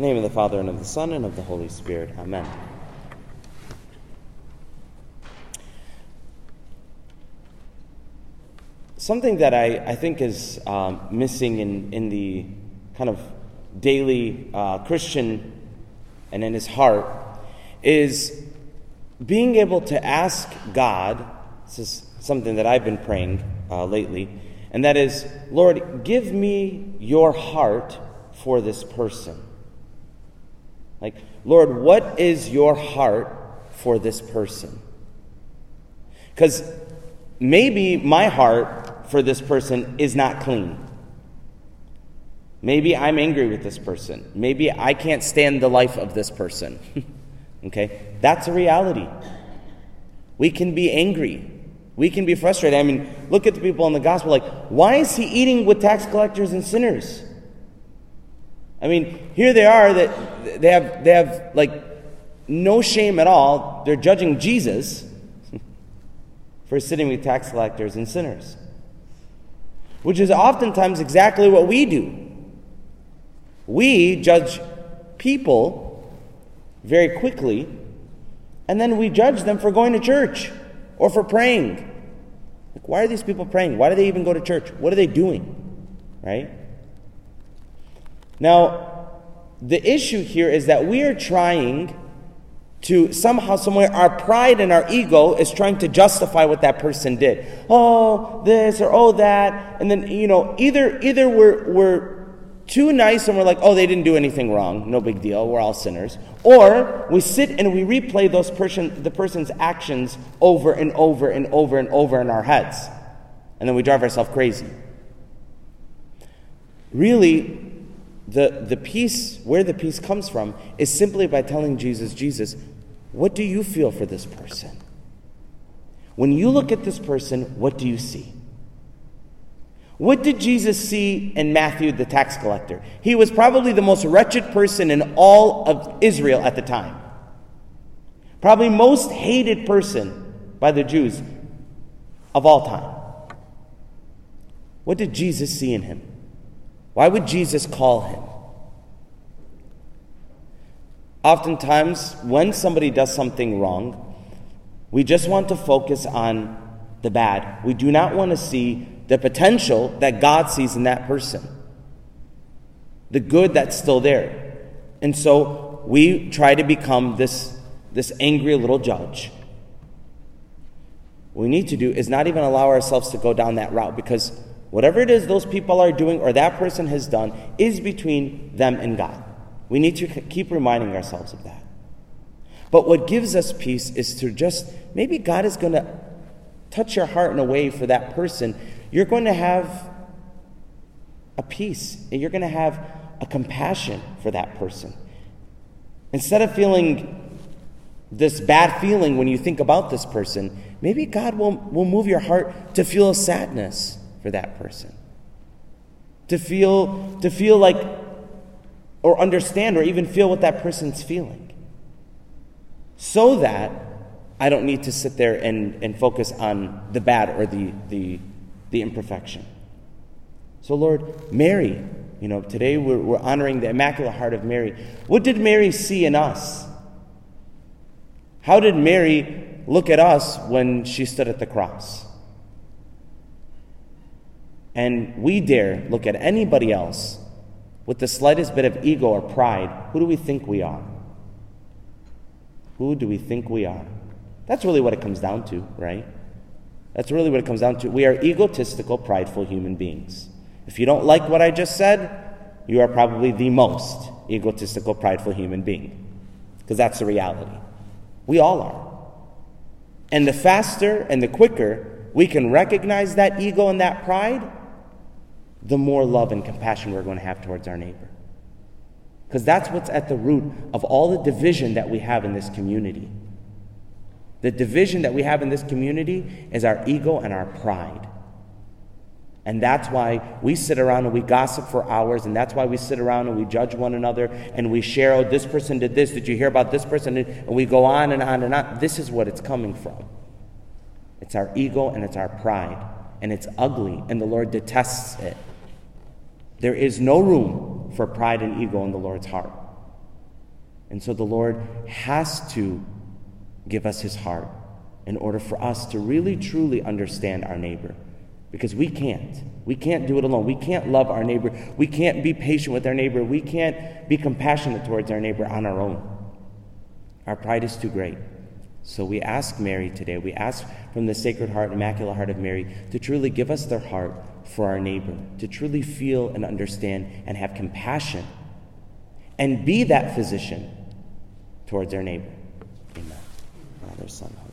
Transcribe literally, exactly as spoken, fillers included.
In the name of the Father, and of the Son, and of the Holy Spirit. Amen. Something that I, I think is um, missing in, in the kind of daily uh, Christian and in his heart is being able to ask God, this is something that I've been praying uh, lately, and that is, Lord, give me your heart for this person. Like, Lord, what is your heart for this person? Because maybe my heart for this person is not clean. Maybe I'm angry with this person. Maybe I can't stand the life of this person. Okay? That's a reality. We can be angry. We can be frustrated. I mean, look at the people in the gospel. Like, why is he eating with tax collectors and sinners? I mean, here they are, that they have they have like no shame at all. They're judging Jesus for sitting with tax collectors and sinners, which is oftentimes exactly what we do. We judge people very quickly, and then we judge them for going to church or for praying. Like, why are these people praying? Why do they even go to church? What are they doing? Right? Now, the issue here is that we are trying to somehow, somewhere, our pride and our ego is trying to justify what that person did. Oh, this or oh, that. And then, you know, either either we're, we're too nice and we're like, oh, they didn't do anything wrong. No big deal. We're all sinners. Or we sit and we replay those person, the person's actions over and over and over and over in our heads. And then we drive ourselves crazy. Really, The the peace, where the peace comes from, is simply by telling Jesus, Jesus, what do you feel for this person? When you look at this person, what do you see? What did Jesus see in Matthew, the tax collector? He was probably the most wretched person in all of Israel at the time. Probably most hated person by the Jews of all time. What did Jesus see in him? Why would Jesus call him? Oftentimes, when somebody does something wrong, we just want to focus on the bad. We do not want to see the potential that God sees in that person, the good that's still there. And so we try to become this, this angry little judge. What we need to do is not even allow ourselves to go down that route, because whatever it is those people are doing or that person has done is between them and God. We need to keep reminding ourselves of that. But what gives us peace is to just, maybe God is going to touch your heart in a way for that person. You're going to have a peace, and you're going to have a compassion for that person. Instead of feeling this bad feeling when you think about this person, maybe God will, will move your heart to feel sadness for that person, to feel to feel like, or understand, or even feel what that person's feeling, so that I don't need to sit there and, and focus on the bad or the, the the imperfection. So Lord, Mary, you know, today we're, we're honoring the Immaculate Heart of Mary. What did Mary see in us? How did Mary look at us when she stood at the cross? And we dare look at anybody else with the slightest bit of ego or pride. Who do we think we are? Who do we think we are? That's really what it comes down to, right? That's really what it comes down to. We are egotistical, prideful human beings. If you don't like what I just said, you are probably the most egotistical, prideful human being, because that's the reality. We all are. And the faster and the quicker we can recognize that ego and that pride, the more love and compassion we're going to have towards our neighbor. Because that's what's at the root of all the division that we have in this community. The division that we have in this community is our ego and our pride. And that's why we sit around and we gossip for hours, and that's why we sit around and we judge one another, and we share, oh, this person did this, did you hear about this person? And we go on and on and on. This is what it's coming from. It's our ego and it's our pride. And it's ugly, and the Lord detests it. There is no room for pride and ego in the Lord's heart. And so the Lord has to give us his heart in order for us to really truly understand our neighbor. Because we can't. We can't do it alone. We can't love our neighbor. We can't be patient with our neighbor. We can't be compassionate towards our neighbor on our own. Our pride is too great. So we ask Mary today, we ask from the Sacred Heart, Immaculate Heart of Mary, to truly give us their heart for our neighbor, to truly feel and understand and have compassion and be that physician towards our neighbor. Amen. Father, Son, Holy Spirit.